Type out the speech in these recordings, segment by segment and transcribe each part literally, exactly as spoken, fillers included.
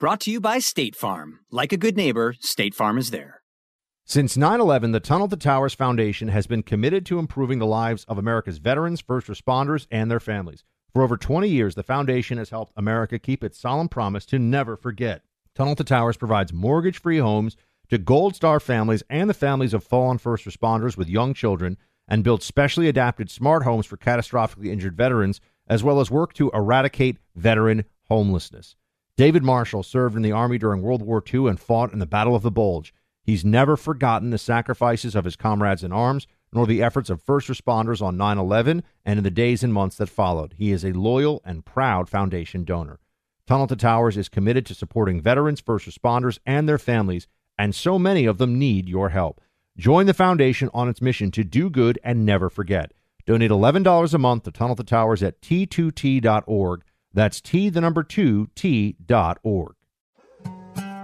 Brought to you by State Farm. Like a good neighbor, State Farm is there. Since nine eleven, the Tunnel to Towers Foundation has been committed to improving the lives of America's veterans, first responders, and their families. For over twenty years, the foundation has helped America keep its solemn promise to never forget. Tunnel to Towers provides mortgage-free homes to Gold Star families and the families of fallen first responders with young children, and builds specially adapted smart homes for catastrophically injured veterans, as well as work to eradicate veteran homelessness. David Marshall served in the Army during World War Two and fought in the Battle of the Bulge. He's never forgotten the sacrifices of his comrades in arms, nor the efforts of first responders on nine eleven and in the days and months that followed. He is a loyal and proud foundation donor. Tunnel to Towers is committed to supporting veterans, first responders, and their families, and so many of them need your help. Join the foundation on its mission to do good and never forget. Donate eleven dollars a month to Tunnel to Towers at T two T dot org. That's T, the number two, T dot org.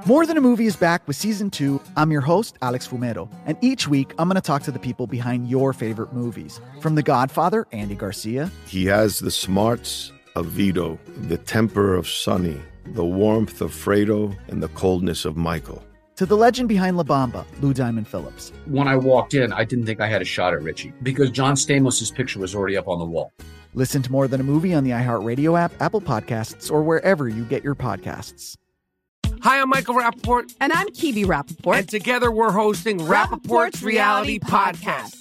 More Than a Movie is back with season two. I'm your host, Alex Fumero. And each week, I'm going to talk to the people behind your favorite movies. From The Godfather, Andy Garcia. He has the smarts of Vito, the temper of Sonny, the warmth of Fredo, and the coldness of Michael. To the legend behind La Bamba, Lou Diamond Phillips. When I walked in, I didn't think I had a shot at Richie because John Stamos' picture was already up on the wall. Listen to More Than a Movie on the iHeartRadio app, Apple Podcasts, or wherever you get your podcasts. Hi, I'm Michael Rappaport. And I'm Kibi Rappaport. And together we're hosting Rappaport's, Rappaport's Reality Podcast. Podcast.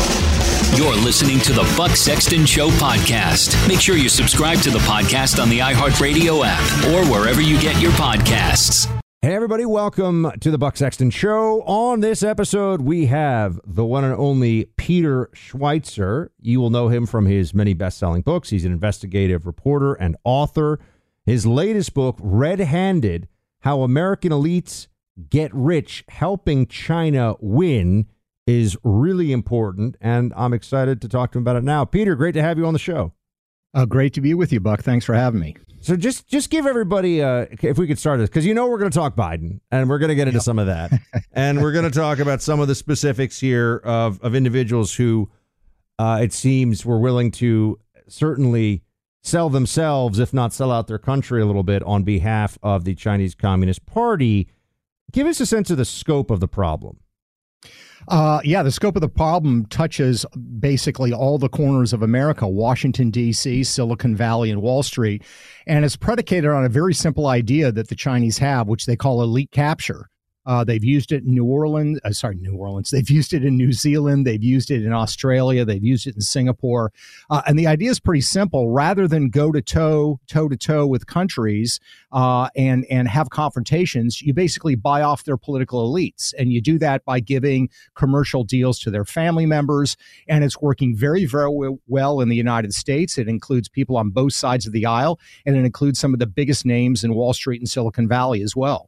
You're listening to the Buck Sexton Show podcast. Make sure you subscribe to the podcast on the iHeartRadio app or wherever you get your podcasts. Hey, everybody. Welcome to the Buck Sexton Show. On this episode, we have the one and only Peter Schweizer. You will know him from his many best-selling books. He's an investigative reporter and author. His latest book, Red Handed, How American Elites Get Rich Helping China Win, is really important, and I'm excited to talk to him about it now. Peter, great to have you on the show. Uh, great to be with you, Buck. Thanks for having me. So just just give everybody, uh, if we could start this, because you know we're going to talk Biden, and we're going to get into yep. some of that, and we're going to talk about some of the specifics here of, of individuals who, uh, it seems, were willing to certainly sell themselves, if not sell out their country a little bit, on behalf of the Chinese Communist Party. Give us a sense of the scope of the problem. Uh, yeah, the scope of the problem touches basically all the corners of America, Washington, D C, Silicon Valley, and Wall Street, and it's predicated on a very simple idea that the Chinese have, which they call elite capture. Uh, they've used it in New Orleans, uh, sorry, New Orleans. They've used it in New Zealand. They've used it in Australia. They've used it in Singapore. Uh, and the idea is pretty simple. Rather than go to toe, toe to toe with countries uh, and, and have confrontations, you basically buy off their political elites. And you do that by giving commercial deals to their family members. And it's working very, very well in the United States. It includes people on both sides of the aisle. And it includes some of the biggest names in Wall Street and Silicon Valley as well.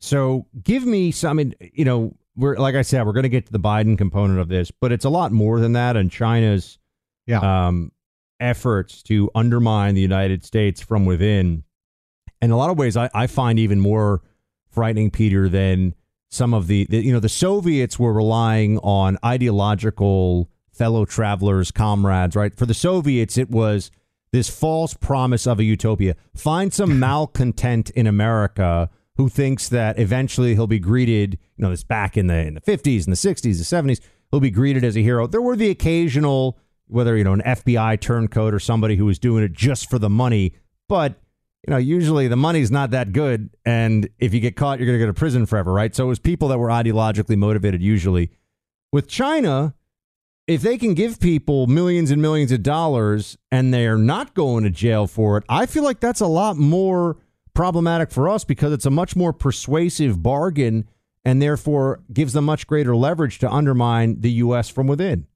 So give me some, I mean, you know, we're, like I said, we're going to get to the Biden component of this, but it's a lot more than that. And China's yeah. um, efforts to undermine the United States from within. In a lot of ways, I, I find even more frightening, Peter, than some of the, the, you know, the Soviets were relying on ideological fellow travelers, comrades, right? For the Soviets, it was this false promise of a utopia. Find some malcontent in America who thinks that eventually he'll be greeted, you know, this back in the in the fifties, in the sixties, the seventies, he'll be greeted as a hero. There were the occasional, whether, you know, an F B I turncoat or somebody who was doing it just for the money. But, you know, usually the money's not that good. And if you get caught, you're going to go to prison forever, right? So it was people that were ideologically motivated usually. With China, if they can give people millions and millions of dollars and they are not going to jail for it, I feel like that's a lot more problematic for us because it's a much more persuasive bargain and therefore gives them much greater leverage to undermine the U S from within.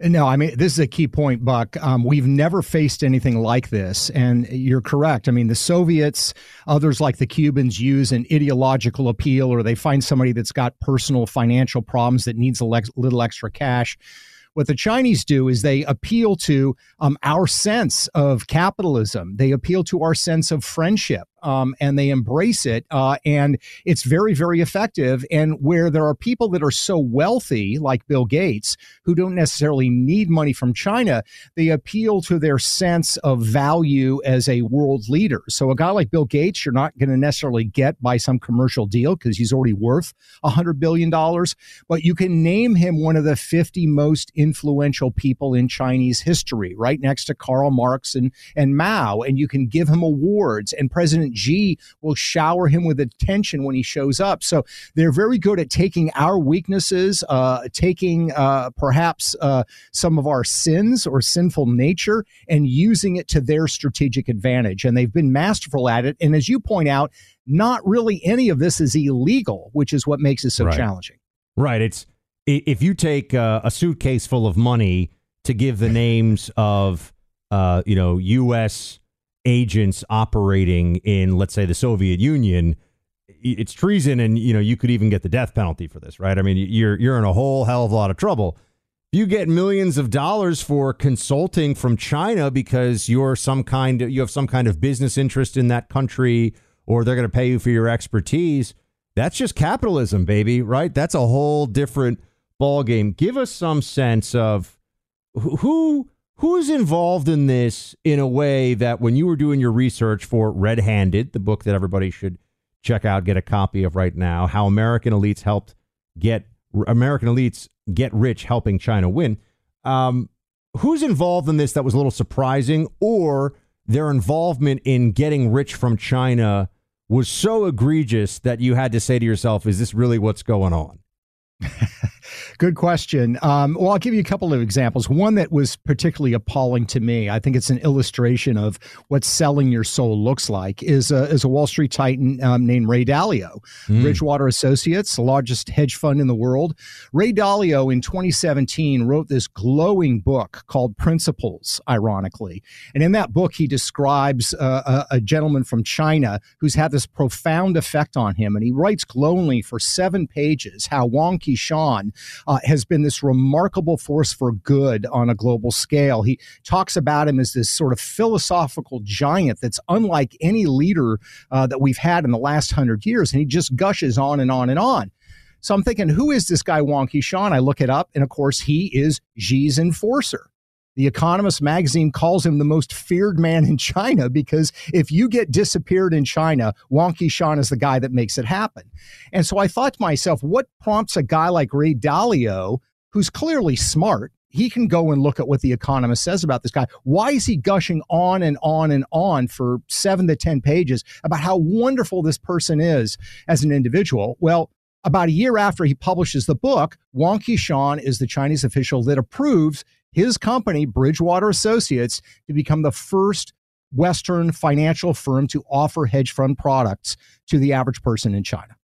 No, I mean, this is a key point, Buck. Um, we've never faced anything like this. And you're correct. I mean, the Soviets, others like the Cubans, use an ideological appeal, or they find somebody that's got personal financial problems that needs a le- little extra cash. What the Chinese do is they appeal to um, our sense of capitalism. They appeal to our sense of friendship. Um, and they embrace it, uh, and it's very, very effective. And where there are people that are so wealthy, like Bill Gates, who don't necessarily need money from China, they appeal to their sense of value as a world leader. So a guy like Bill Gates, you're not going to necessarily get by some commercial deal because he's already worth one hundred billion dollars, but you can name him one of the fifty most influential people in Chinese history, right next to Karl Marx and, and Mao, and you can give him awards, and President Xi will shower him with attention when he shows up. So they're very good at taking our weaknesses, uh, taking uh, perhaps uh, some of our sins or sinful nature and using it to their strategic advantage. And they've been masterful at it. And as you point out, not really any of this is illegal, which is what makes it so right. challenging. Right. It's if you take uh, a suitcase full of money to give the names of, uh, you know, U S agents operating in, let's say, the Soviet Union, it's treason. And, you know, you could even get the death penalty for this, right? I mean, you're you're in a whole hell of a lot of trouble. You get millions of dollars for consulting from China because you're some kind of, you have some kind of business interest in that country, or they're going to pay you for your expertise. That's just capitalism, baby, right? That's a whole different ballgame. Give us some sense of who... who's involved in this in a way that when you were doing your research for Red Handed, the book that everybody should check out, get a copy of right now, how American elites helped get American elites get rich helping China win. Um, who's involved in this that was a little surprising, or their involvement in getting rich from China was so egregious that you had to say to yourself, is this really what's going on? Good question. Um, well, I'll give you a couple of examples. One that was particularly appalling to me, I think it's an illustration of what selling your soul looks like, is a, is a Wall Street titan um, named Ray Dalio. Mm. Bridgewater Associates, the largest hedge fund in the world. Ray Dalio in twenty seventeen wrote this glowing book called Principles, ironically. And in that book, he describes uh, a, a gentleman from China who's had this profound effect on him. And he writes glowingly for seven pages how Wang Qishan Uh, has been this remarkable force for good on a global scale. He talks about him as this sort of philosophical giant that's unlike any leader uh, that we've had in the last hundred years. And he just gushes on and on and on. So I'm thinking, who is this guy Wang Qishan? I look it up, and of course, he is Xi's enforcer. The Economist magazine calls him the most feared man in China because if you get disappeared in China, Wang Qishan is the guy that makes it happen. And so I thought to myself, what prompts a guy like Ray Dalio, who's clearly smart? He can go and look at what The Economist says about this guy. Why is he gushing on and on and on for seven to ten pages about how wonderful this person is as an individual? Well, about a year after he publishes the book, Wang Qishan is the Chinese official that approves his company, Bridgewater Associates, to become the first Western financial firm to offer hedge fund products to the average person in China.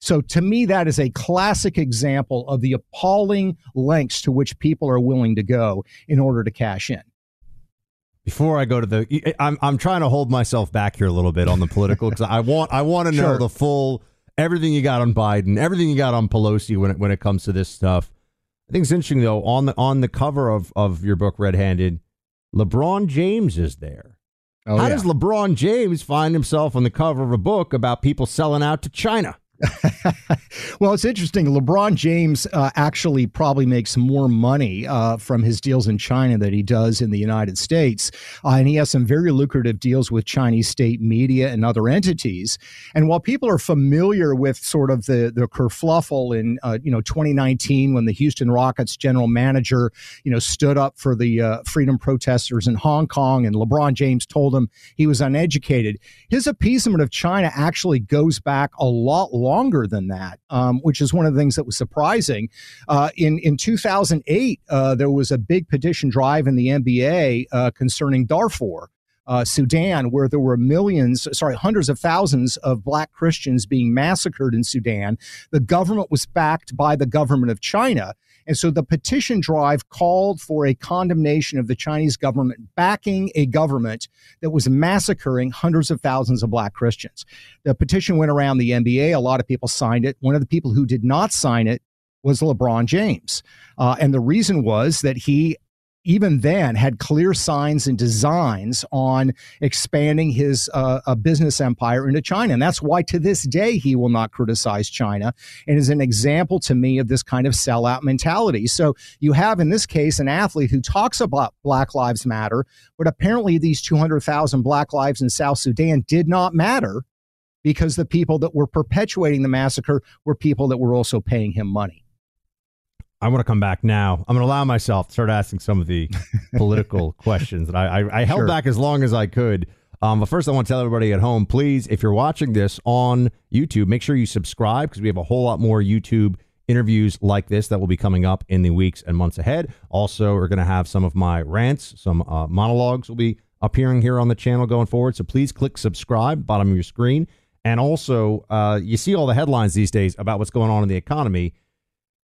So to me, that is a classic example of the appalling lengths to which people are willing to go in order to cash in. Before I go to the, I'm I'm trying to hold myself back here a little bit on the political, because I want I want to know sure. the full, everything you got on Biden, everything you got on Pelosi when it, when it comes to this stuff. I think it's interesting, though, on the on the cover of, of your book, Red Handed, LeBron James is there. Oh, How yeah. does LeBron James find himself on the cover of a book about people selling out to China? Well, it's interesting. LeBron James uh, actually probably makes more money uh, from his deals in China than he does in the United States. Uh, and he has some very lucrative deals with Chinese state media and other entities. And while people are familiar with sort of the, the kerfluffle in, uh, you know, twenty nineteen, when the Houston Rockets general manager, you know, stood up for the uh, freedom protesters in Hong Kong and LeBron James told him he was uneducated, his appeasement of China actually goes back a lot longer longer than that, um, which is one of the things that was surprising. Uh, in, in two thousand eight, uh, there was a big petition drive in the N B A uh, concerning Darfur, uh, Sudan, where there were millions, sorry, hundreds of thousands of black Christians being massacred in Sudan. The government was backed by the government of China. And so the petition drive called for a condemnation of the Chinese government backing a government that was massacring hundreds of thousands of black Christians. The petition went around the N B A. A lot of people signed it. One of the people who did not sign it was LeBron James. Uh, and the reason was that he, even then, had clear signs and designs on expanding his uh, a business empire into China. And that's why to this day he will not criticize China, and is an example to me of this kind of sellout mentality. So you have in this case an athlete who talks about Black Lives Matter, but apparently these two hundred thousand black lives in South Sudan did not matter because the people that were perpetuating the massacre were people that were also paying him money. I want to come back now. I'm going to allow myself to start asking some of the political questions that I, I, I held sure. back as long as I could. Um, but first, I want to tell everybody at home, please, if you're watching this on YouTube, make sure you subscribe, because we have a whole lot more YouTube interviews like this that will be coming up in the weeks and months ahead. Also, we're going to have some of my rants, some uh, monologues will be appearing here on the channel going forward. So please click subscribe, bottom of your screen. And also, uh, you see all the headlines these days about what's going on in the economy.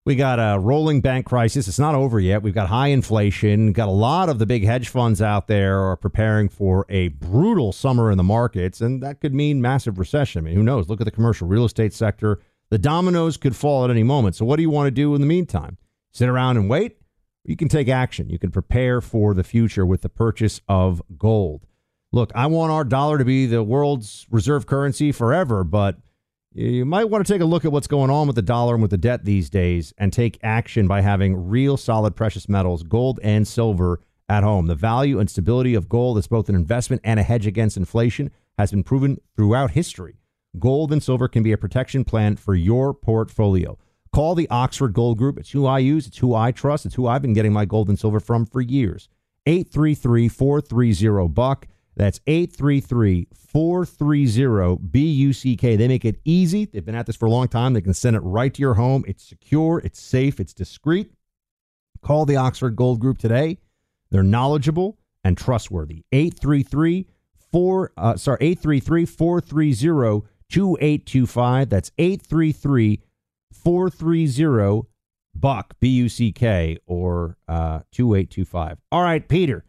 We got a rolling bank crisis. It's not over yet. We've got high inflation. Got a lot of the big hedge funds out there are preparing for a brutal summer in the markets, and that could mean massive recession. I mean, who knows? Look at the commercial real estate sector. The dominoes could fall at any moment. So what do you want to do in the meantime? Sit around and wait? You can take action. You can prepare for the future with the purchase of gold. Look, I want our dollar to be the world's reserve currency forever, but you might want to take a look at what's going on with the dollar and with the debt these days, and take action by having real solid precious metals, gold and silver, at home. The value and stability of gold as both an investment and a hedge against inflation has been proven throughout history. Gold and silver can be a protection plan for your portfolio. Call the Oxford Gold Group. It's who I use. It's who I trust. It's who I've been getting my gold and silver from for years. eight three three, four three zero, B U C K. That's eight three three, four three zero, B U C K. They make it easy. They've been at this for a long time. They can send it right to your home. It's secure. It's safe. It's discreet. Call the Oxford Gold Group today. They're knowledgeable and trustworthy. eight three three, four, uh, sorry, eight three three, four three zero, two eight two five. That's eight three three, four three zero, B U C K, B U C K, or uh, two eight two five. All right, Peter.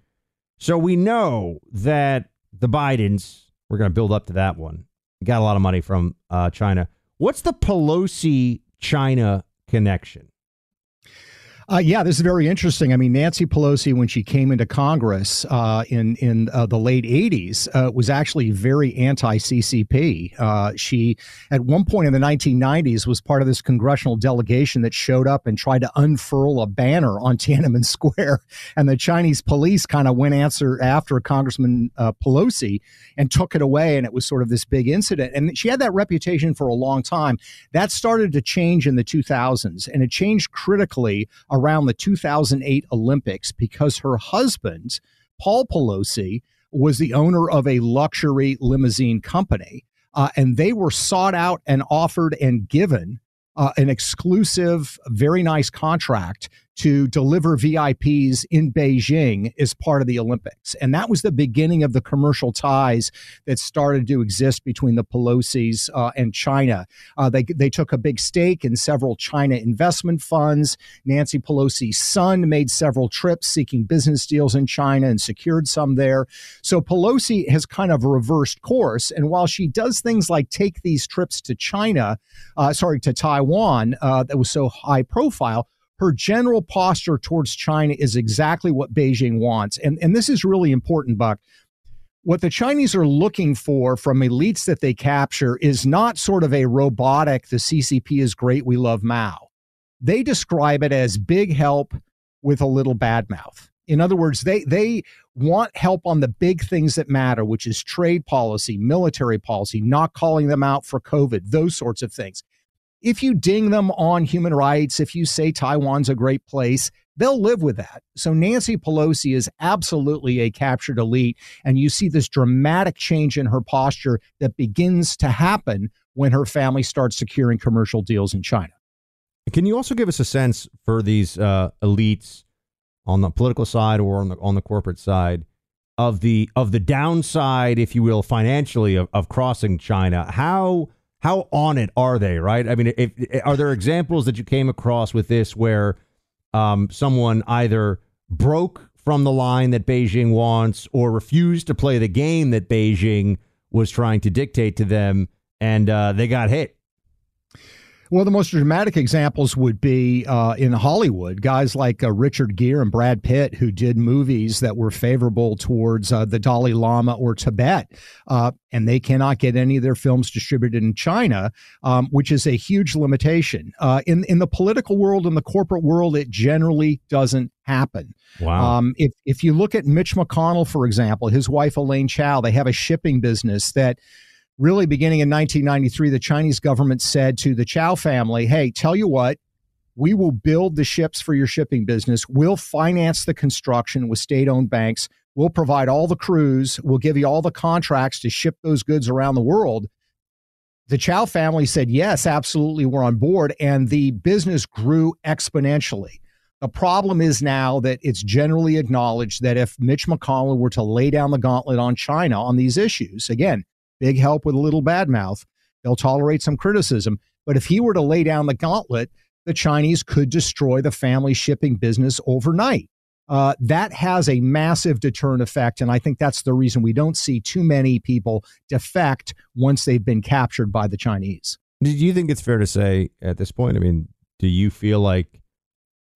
So we know that the Bidens, we're going to build up to that one, got a lot of money from uh, China. What's the Pelosi-China connection? Uh, yeah, this is very interesting. I mean, Nancy Pelosi, when she came into Congress uh, in in uh, the late eighties, uh, was actually very anti-C C P. Uh, she, at one point in the nineteen nineties, was part of this congressional delegation that showed up and tried to unfurl a banner on Tiananmen Square. And the Chinese police kind of went answer after Congressman uh, Pelosi and took it away. And it was sort of this big incident. And she had that reputation for a long time. That started to change in the two thousands, and it changed critically around the two thousand eight Olympics, because her husband, Paul Pelosi, was the owner of a luxury limousine company, uh, and they were sought out and offered and given uh, an exclusive, very nice contract to deliver V I Ps in Beijing as part of the Olympics. And that was the beginning of the commercial ties that started to exist between the Pelosis uh, and China. Uh, they, they took a big stake in several China investment funds. Nancy Pelosi's son made several trips seeking business deals in China and secured some there. So Pelosi has kind of reversed course. And while she does things like take these trips to China, uh, sorry, to Taiwan, uh, that was so high profile, her general posture towards China is exactly what Beijing wants. And, and this is really important, Buck. What the Chinese are looking for from elites that they capture is not sort of a robotic, the C C P is great, we love Mao. They describe it as big help with a little bad mouth. In other words, they they want help on the big things that matter, which is trade policy, military policy, not calling them out for COVID, those sorts of things. If you ding them on human rights, if you say Taiwan's a great place, they'll live with that. So Nancy Pelosi is absolutely a captured elite. And you see this dramatic change in her posture that begins to happen when her family starts securing commercial deals in China. Can you also give us a sense for these uh, elites on the political side or on the on the corporate side of the of the downside, if you will, financially of, of crossing China? How how on it are they? Right. I mean, if, are there examples that you came across with this where um, someone either broke from the line that Beijing wants or refused to play the game that Beijing was trying to dictate to them and uh, they got hit? Well, the most dramatic examples would be uh, in Hollywood, guys like uh, Richard Gere and Brad Pitt, who did movies that were favorable towards uh, the Dalai Lama or Tibet, uh, and they cannot get any of their films distributed in China, um, which is a huge limitation. Uh, in, in the political world, in the corporate world, it generally doesn't happen. Wow. Um, if, if you look at Mitch McConnell, for example, his wife, Elaine Chao, they have a shipping business that really, beginning in nineteen ninety-three, the Chinese government said to the Chao family, hey, tell you what, we will build the ships for your shipping business. We'll finance the construction with state-owned banks. We'll provide all the crews. We'll give you all the contracts to ship those goods around the world. The Chao family said, yes, absolutely, we're on board. And the business grew exponentially. The problem is now that it's generally acknowledged that if Mitch McConnell were to lay down the gauntlet on China on these issues, again, big help with a little bad mouth, they'll tolerate some criticism. But if he were to lay down the gauntlet, the Chinese could destroy the family shipping business overnight. Uh, that has a massive deterrent effect. And I think that's the reason we don't see too many people defect once they've been captured by the Chinese. Do you think it's fair to say at this point, I mean, do you feel like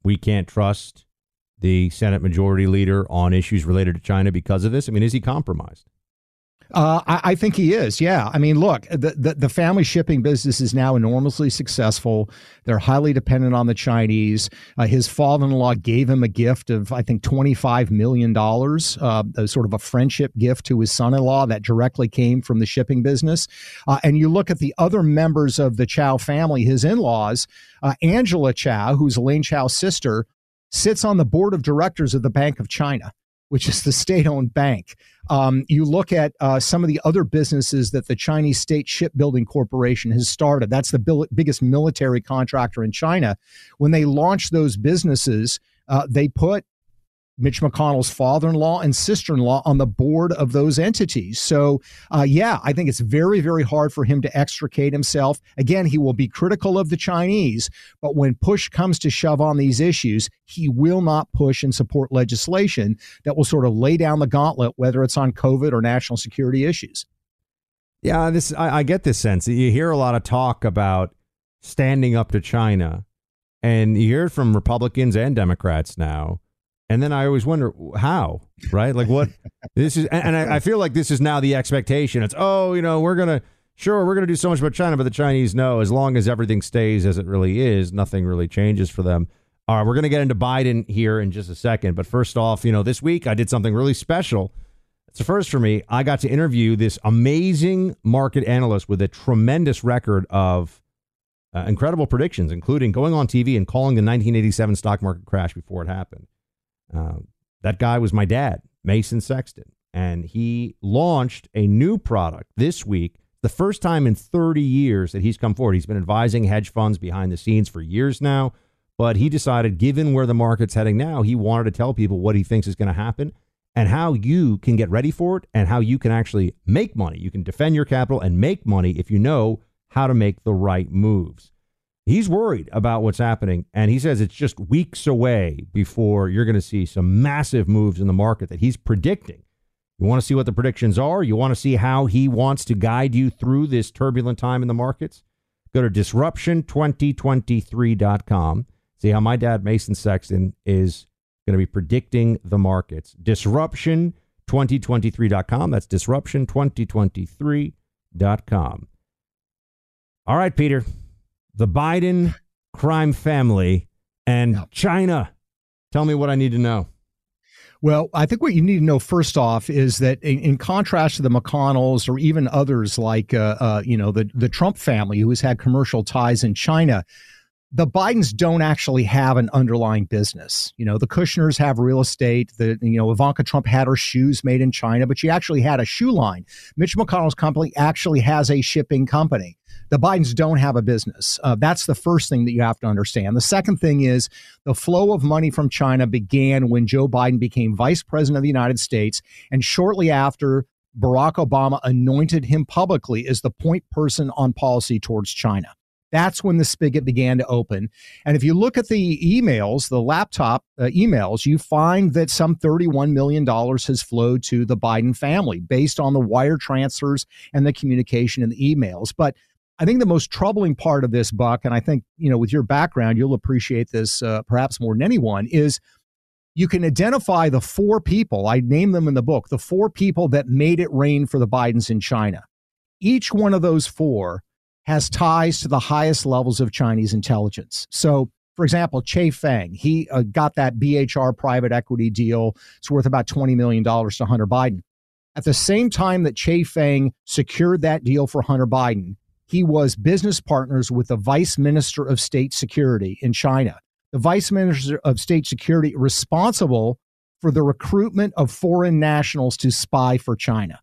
we can't trust the Senate Majority Leader on issues related to China because of this? I mean, is he compromised? Uh, I, I think he is. Yeah. I mean, look, the, the the family shipping business is now enormously successful. They're highly dependent on the Chinese. Uh, his father-in-law gave him a gift of, I think, twenty-five million dollars, uh, sort of a friendship gift to his son-in-law that directly came from the shipping business. Uh, and you look at the other members of the Chao family, his in-laws, uh, Angela Chao, who's Elaine Chao's sister, sits on the board of directors of the Bank of China, which is the state-owned bank. Um, you look at uh, some of the other businesses that the Chinese State Shipbuilding Corporation has started. That's the bil- biggest military contractor in China. When they launched those businesses, uh, they put Mitch McConnell's father-in-law and sister-in-law on the board of those entities. So, uh, yeah, I think it's very, very hard for him to extricate himself. Again, he will be critical of the Chinese, but when push comes to shove on these issues, he will not push and support legislation that will sort of lay down the gauntlet, whether it's on COVID or national security issues. Yeah, this I, I get this sense. You hear a lot of talk about standing up to China, and you hear it from Republicans and Democrats now. And then I always wonder how, right? Like what this is. And, and I, I feel like this is now the expectation. It's, oh, you know, we're going to sure we're going to do so much about China, but the Chinese know as long as everything stays as it really is, nothing really changes for them. All right. We're going to get into Biden here in just a second. But first off, you know, this week I did something really special. It's a first for me. I got to interview this amazing market analyst with a tremendous record of uh, incredible predictions, including going on T V and calling the nineteen eighty-seven stock market crash before it happened. Uh, that guy was my dad, Mason Sexton, and he launched a new product this week, the first time in thirty years that he's come forward. He's been advising hedge funds behind the scenes for years now, but he decided, given where the market's heading now, he wanted to tell people what he thinks is going to happen and how you can get ready for it and how you can actually make money. You can defend your capital and make money if you know how to make the right moves. He's worried about what's happening, and he says it's just weeks away before you're going to see some massive moves in the market that he's predicting. You want to see what the predictions are? You want to see how he wants to guide you through this turbulent time in the markets? Go to disruption twenty twenty-three dot com. See how my dad, Mason Sexton, is going to be predicting the markets. disruption twenty twenty-three dot com. That's disruption twenty twenty-three dot com. All right, Peter. The Biden crime family and no. China. Tell me what I need to know. Well, I think what you need to know first off is that in, in contrast to the McConnells or even others like, uh, uh, you know, the, the Trump family who has had commercial ties in China, the Bidens don't actually have an underlying business. You know, the Kushners have real estate. The, you know, Ivanka Trump had her shoes made in China, but she actually had a shoe line. Mitch McConnell's company actually has a shipping company. The Bidens don't have a business. Uh, that's the first thing that you have to understand. The second thing is the flow of money from China began when Joe Biden became vice president of the United States, and shortly after, Barack Obama anointed him publicly as the point person on policy towards China. That's when the spigot began to open. And if you look at the emails, the laptop uh, emails, you find that some thirty-one million dollars has flowed to the Biden family based on the wire transfers and the communication in the emails. But I think the most troubling part of this, Buck, and I think, you know, with your background, you'll appreciate this uh, perhaps more than anyone, is you can identify the four people, I name them in the book, the four people that made it rain for the Bidens in China. Each one of those four has ties to the highest levels of Chinese intelligence. So, for example, Che Feng, he uh, got that B H R private equity deal. It's worth about twenty million dollars to Hunter Biden. At the same time that Che Feng secured that deal for Hunter Biden, he was business partners with the vice minister of state security in China, the vice minister of state security responsible for the recruitment of foreign nationals to spy for China.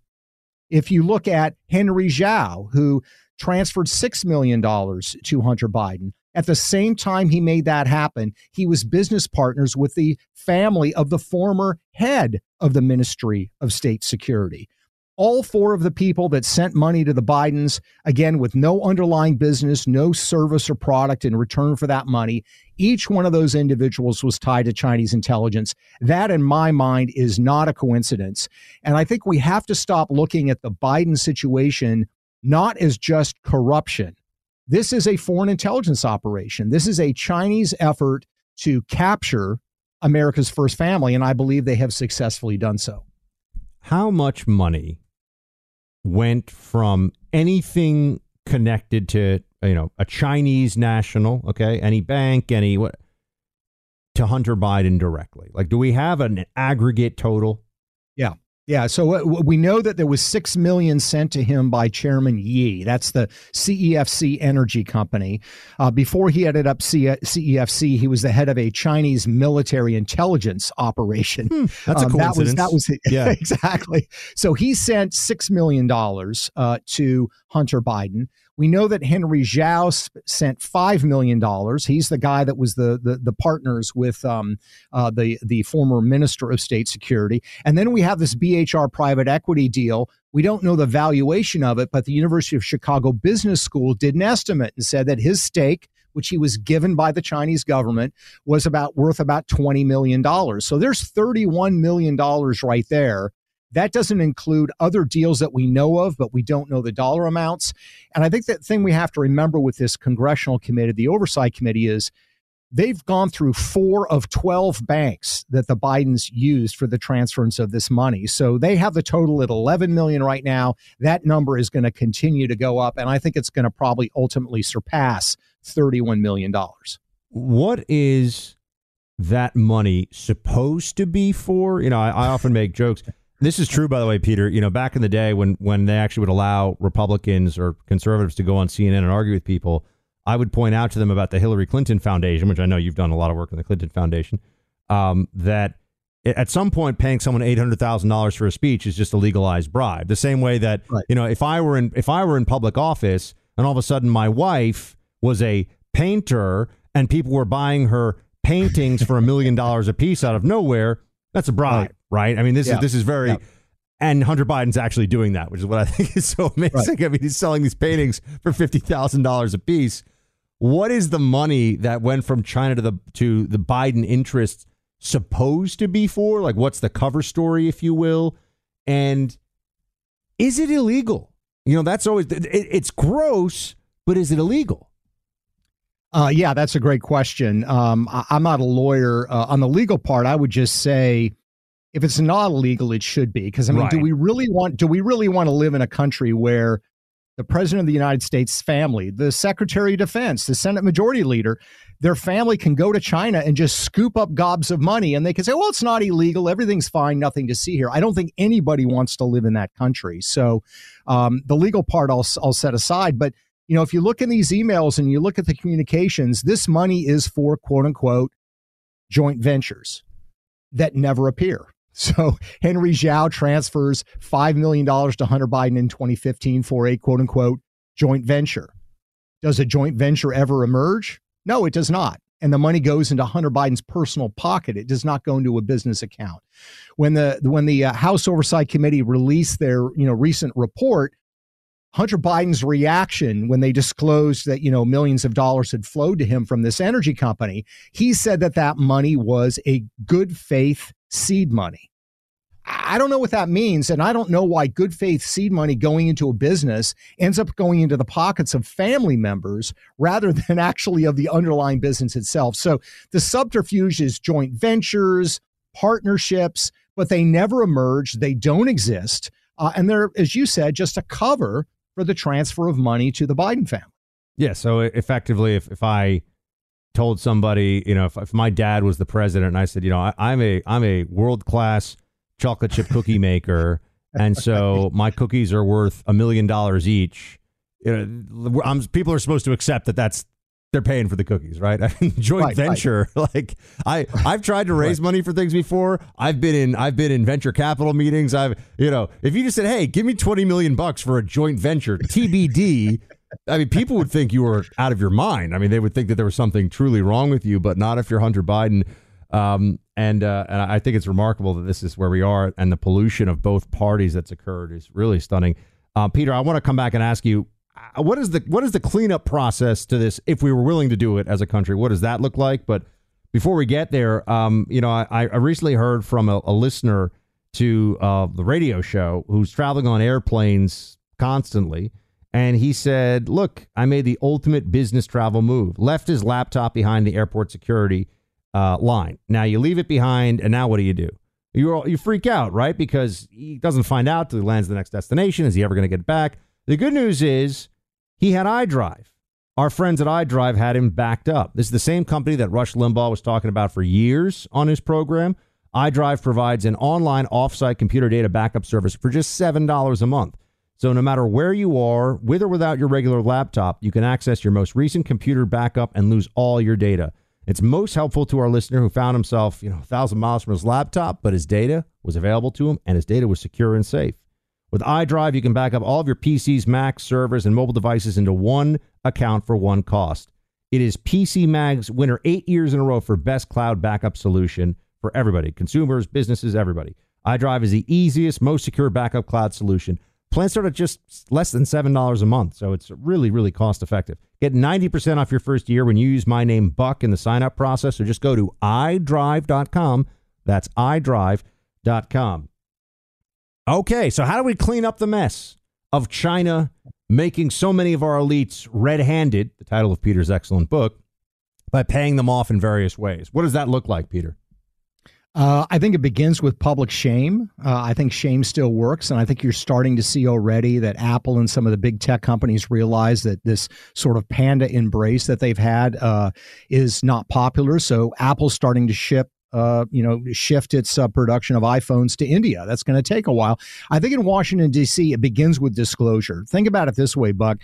If you look at Henry Zhao, who transferred six million dollars to Hunter Biden. At the same time he made that happen, he was business partners with the family of the former head of the Ministry of State Security. All four of the people that sent money to the Bidens, again, with no underlying business, no service or product in return for that money, each one of those individuals was tied to Chinese intelligence. That, in my mind, is not a coincidence. And I think we have to stop looking at the Biden situation not as just corruption. This is a foreign intelligence operation. This is a Chinese effort to capture America's first family, and I believe they have successfully done so. How much money went from anything connected to, you know, a Chinese national, okay, any bank, any what, to Hunter Biden directly? Like, do we have an aggregate total? Yeah. Yeah, so we know that there was six million dollars sent to him by Chairman Yi. That's the C E F C energy company. Uh, before he headed up C E F C, he was the head of a Chinese military intelligence operation. Hmm, that's um, a coincidence. That was, that was yeah. Exactly. So he sent six million dollars uh, to Hunter Biden. We know that Henry Zhao sent five million dollars. He's the guy that was the the, the partners with um, uh, the, the former Minister of State Security. And then we have this B H R private equity deal. We don't know the valuation of it, but the University of Chicago Business School did an estimate and said that his stake, which he was given by the Chinese government, was about worth about twenty million dollars. So there's thirty-one million dollars right there. That doesn't include other deals that we know of, but we don't know the dollar amounts. And I think that thing we have to remember with this congressional committee, the oversight committee, is they've gone through four of twelve banks that the Bidens used for the transference of this money. So they have the total at eleven million right now. That number is going to continue to go up. And I think it's going to probably ultimately surpass thirty-one million dollars. What is that money supposed to be for? You know, I, I often make jokes. This is true, by the way, Peter. You know, back in the day when when they actually would allow Republicans or conservatives to go on C N N and argue with people, I would point out to them about the Hillary Clinton Foundation, which I know you've done a lot of work in the Clinton Foundation, um, that at some point paying someone eight hundred thousand dollars for a speech is just a legalized bribe. The same way that, right. you know, if I were in if I were in public office and all of a sudden my wife was a painter and people were buying her paintings for a million dollars a piece out of nowhere, that's a bribe. Right. Right. I mean, this yeah. is this is very yeah. and Hunter Biden's actually doing that, which is what I think is so amazing. Right. I mean, he's selling these paintings for fifty thousand dollars a piece. What is the money that went from China to the to the Biden interests supposed to be for? Like, what's the cover story, if you will? And is it illegal? You know, that's always it, it's gross. But is it illegal? Uh, yeah, that's a great question. Um, I, I'm not a lawyer uh, on the legal part. I would just say, if it's not illegal, it should be, because I mean, right. do we really want do we really want to live in a country where the president of the United States family, the secretary of defense, the Senate majority leader, their family can go to China and just scoop up gobs of money and they can say, well, it's not illegal. Everything's fine. Nothing to see here. I don't think anybody wants to live in that country. So um, the legal part I'll, I'll set aside. But you know, if you look in these emails and you look at the communications, this money is for, quote unquote, joint ventures that never appear. So Henry Zhao transfers five million dollars to Hunter Biden in twenty fifteen for a, quote unquote, joint venture. Does a joint venture ever emerge? No, it does not. And the money goes into Hunter Biden's personal pocket. It does not go into a business account. When the when the uh, House Oversight Committee released their you know recent report, Hunter Biden's reaction when they disclosed that you know millions of dollars had flowed to him from this energy company, he said that that money was a good faith seed money. I don't know what that means, and I don't know why good faith seed money going into a business ends up going into the pockets of family members rather than actually of the underlying business itself. So the subterfuge is joint ventures, partnerships, but they never emerge. They don't exist. Uh, and they're, as you said, just a cover for the transfer of money to the Biden family. Yeah. So effectively, if, if I told somebody, you know, if, if my dad was the president and I said, you know, I, I'm a I'm a world-class chocolate chip cookie maker, and so my cookies are worth a million dollars each. You know, I'm, people are supposed to accept that that's they're paying for the cookies, right? Joint right, venture, right. like I, I've tried to raise right. money for things before. I've been in, I've been in venture capital meetings. I've, you know, if you just said, "Hey, give me twenty million bucks for a joint venture," T B D. I mean, people would think you were out of your mind. I mean, they would think that there was something truly wrong with you, but not if you're Hunter Biden. Um, and, uh, and I think it's remarkable that this is where we are, and the pollution of both parties that's occurred is really stunning. Uh, Peter, I want to come back and ask you, uh, what is the, what is the cleanup process to this? If we were willing to do it as a country, what does that look like? But before we get there, um, you know, I, I recently heard from a, a listener to, uh, the radio show who's traveling on airplanes constantly. And he said, look, I made the ultimate business travel move, left his laptop behind the airport security Uh, line. Now you leave it behind, and now what do you do? You all, you freak out, right? Because he doesn't find out till he lands the next destination. Is he ever going to get back? The good news is he had iDrive. Our friends at iDrive had him backed up. This is the same company that Rush Limbaugh was talking about for years on his program. iDrive provides an online offsite computer data backup service for just seven dollars a month. So no matter where you are, with or without your regular laptop, you can access your most recent computer backup and lose all your data. It's most helpful to our listener who found himself, you know, a thousand miles from his laptop, but his data was available to him and his data was secure and safe. With iDrive, you can back up all of your P Cs, Macs, servers, and mobile devices into one account for one cost. It is P C Mag's winner eight years in a row for best cloud backup solution for everybody, consumers, businesses, everybody. iDrive is the easiest, most secure backup cloud solution. Plans start at just less than seven dollars a month, so it's really, really cost-effective. Get ninety percent off your first year when you use my name, Buck, in the sign-up process, so just go to i drive dot com. That's i drive dot com. Okay, so how do we clean up the mess of China making so many of our elites red-handed, the title of Peter's excellent book, by paying them off in various ways? What does that look like, Peter? Uh, I think it begins with public shame. Uh, I think shame still works. And I think you're starting to see already that Apple and some of the big tech companies realize that this sort of panda embrace that they've had uh, is not popular. So Apple's starting to ship, uh, you know, shift its uh, production of iPhones to India. That's going to take a while. I think in Washington, D C, it begins with disclosure. Think about it this way, Buck.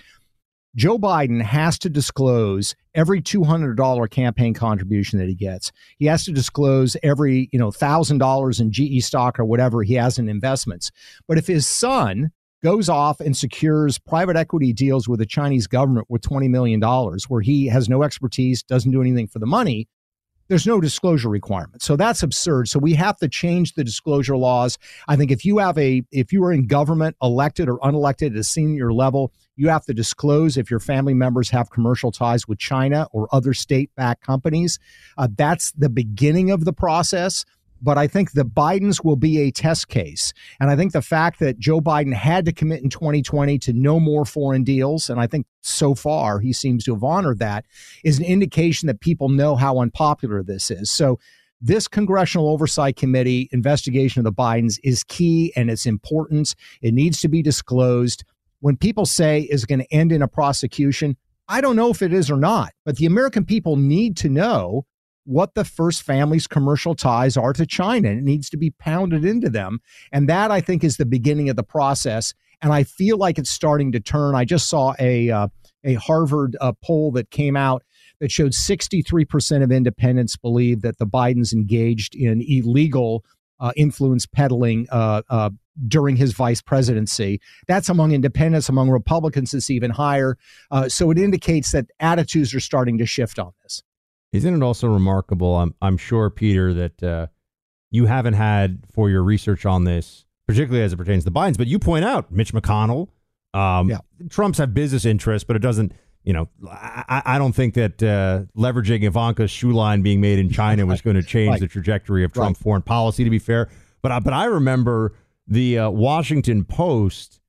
Joe Biden has to disclose every two hundred dollars campaign contribution that he gets. He has to disclose every, you know, one thousand dollars in G E stock or whatever he has in investments. But if his son goes off and secures private equity deals with the Chinese government with twenty million dollars, where he has no expertise, doesn't do anything for the money, there's no disclosure requirement. So that's absurd. So we have to change the disclosure laws. I think if you have a, if you are in government, elected or unelected at a senior level, you have to disclose if your family members have commercial ties with China or other state-backed companies. Uh, that's the beginning of the process. But I think the Bidens will be a test case. And I think the fact that Joe Biden had to commit in twenty twenty to no more foreign deals, and I think so far he seems to have honored that, is an indication that people know how unpopular this is. So this Congressional Oversight Committee investigation of the Bidens is key, and it's important. It needs to be disclosed. When people say is going to end in a prosecution, I don't know if it is or not, but the American people need to know what the first family's commercial ties are to China. It needs to be pounded into them. And that, I think, is the beginning of the process. And I feel like it's starting to turn. I just saw a uh, a Harvard uh, poll that came out that showed sixty-three percent of independents believe that the Bidens engaged in illegal uh, influence peddling uh, uh, during his vice presidency. That's among independents. Among Republicans, it's even higher. Uh, so it indicates that attitudes are starting to shift on this. Isn't it also remarkable? I'm, I'm sure, Peter, that uh, you haven't had for your research on this, particularly as it pertains to the Bidens, but you point out Mitch McConnell, um, yeah. Trump's have business interests, but it doesn't, you know, I, I don't think that uh, leveraging Ivanka's shoe line being made in China was going to change right. the trajectory of Trump right. foreign policy, to be fair. But I, but I remember the uh, Washington Post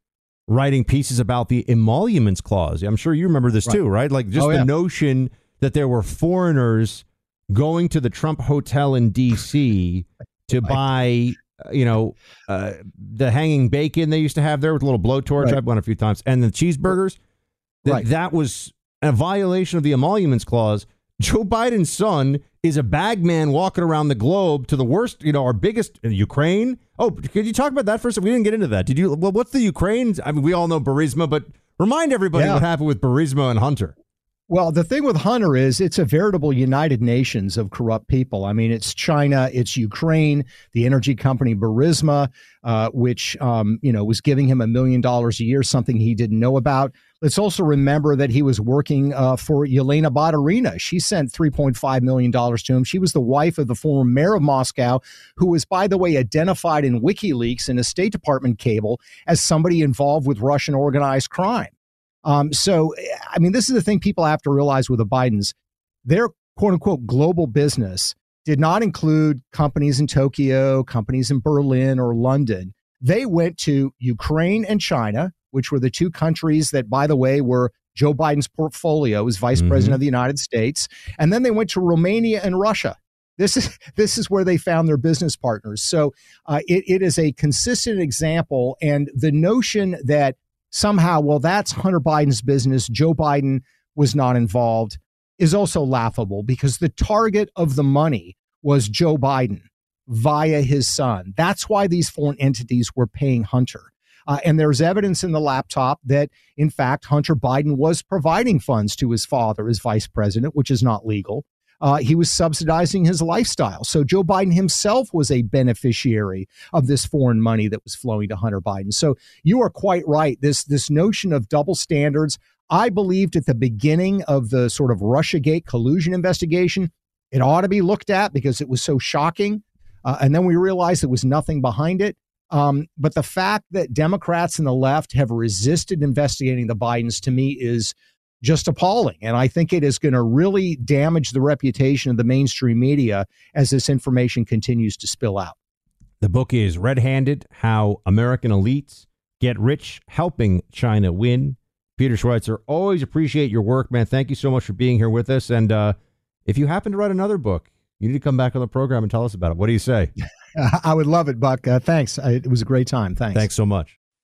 writing pieces about the emoluments clause. I'm sure you remember this right. too, right? Like just oh, the yeah. notion that there were foreigners going to the Trump Hotel in D C to buy, you know, uh, the hanging bacon they used to have there with a little blowtorch. Right. I've won a few times. And the cheeseburgers. That, right. that was a violation of the emoluments clause. Joe Biden's son is a bag man walking around the globe to the worst, you know, our biggest in Ukraine. Oh, could you talk about that first? We didn't get into that. Did you? Well, what's the Ukraine? I mean, we all know Burisma, but remind everybody yeah. what happened with Burisma and Hunter. Well, the thing with Hunter is it's a veritable United Nations of corrupt people. I mean, it's China, it's Ukraine, the energy company Burisma, uh, which, um, you know, was giving him a million dollars a year, something he didn't know about. Let's also remember that he was working uh, for Yelena Botarina. She sent three point five million dollars to him. She was the wife of the former mayor of Moscow, who was, by the way, identified in WikiLeaks in a State Department cable as somebody involved with Russian organized crime. Um, so, I mean, this is the thing people have to realize with the Bidens. Their quote unquote global business did not include companies in Tokyo, companies in Berlin or London. They went to Ukraine and China, which were the two countries that, by the way, were Joe Biden's portfolio as vice mm-hmm. president of the United States. And then they went to Romania and Russia. This is this is where they found their business partners. So uh, it, it is a consistent example. And the notion that somehow, well, that's Hunter Biden's business, Joe Biden was not involved, is also laughable because the target of the money was Joe Biden via his son. That's why these foreign entities were paying Hunter. Uh, and there's evidence in the laptop that, in fact, Hunter Biden was providing funds to his father as vice president, which is not legal. Uh, he was subsidizing his lifestyle. So Joe Biden himself was a beneficiary of this foreign money that was flowing to Hunter Biden. So you are quite right. This this notion of double standards, I believed at the beginning of the sort of Russiagate collusion investigation, it ought to be looked at because it was so shocking. Uh, and then we realized there was nothing behind it. Um, but the fact that Democrats and the left have resisted investigating the Bidens to me is just appalling. And I think it is going to really damage the reputation of the mainstream media as this information continues to spill out. The book is Red Handed, How American Elites Get Rich Helping China Win. Peter Schweizer, always appreciate your work, man. Thank you so much for being here with us. And uh, if you happen to write another book, you need to come back on the program and tell us about it. What do you say? I would love it, Buck. Uh, thanks. I, it was a great time. Thanks. Thanks so much.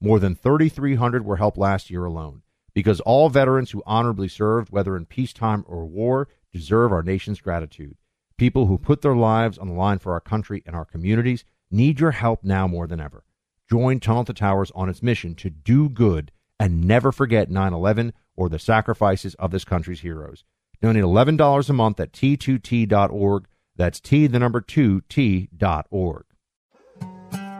More than three thousand three hundred were helped last year alone, because all veterans who honorably served, whether in peacetime or war, deserve our nation's gratitude. People who put their lives on the line for our country and our communities need your help now more than ever. Join Tunnel to Towers on its mission to do good and never forget nine eleven or the sacrifices of this country's heroes. Donate eleven dollars a month at T two T dot org. That's T, the number two, T dot org.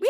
We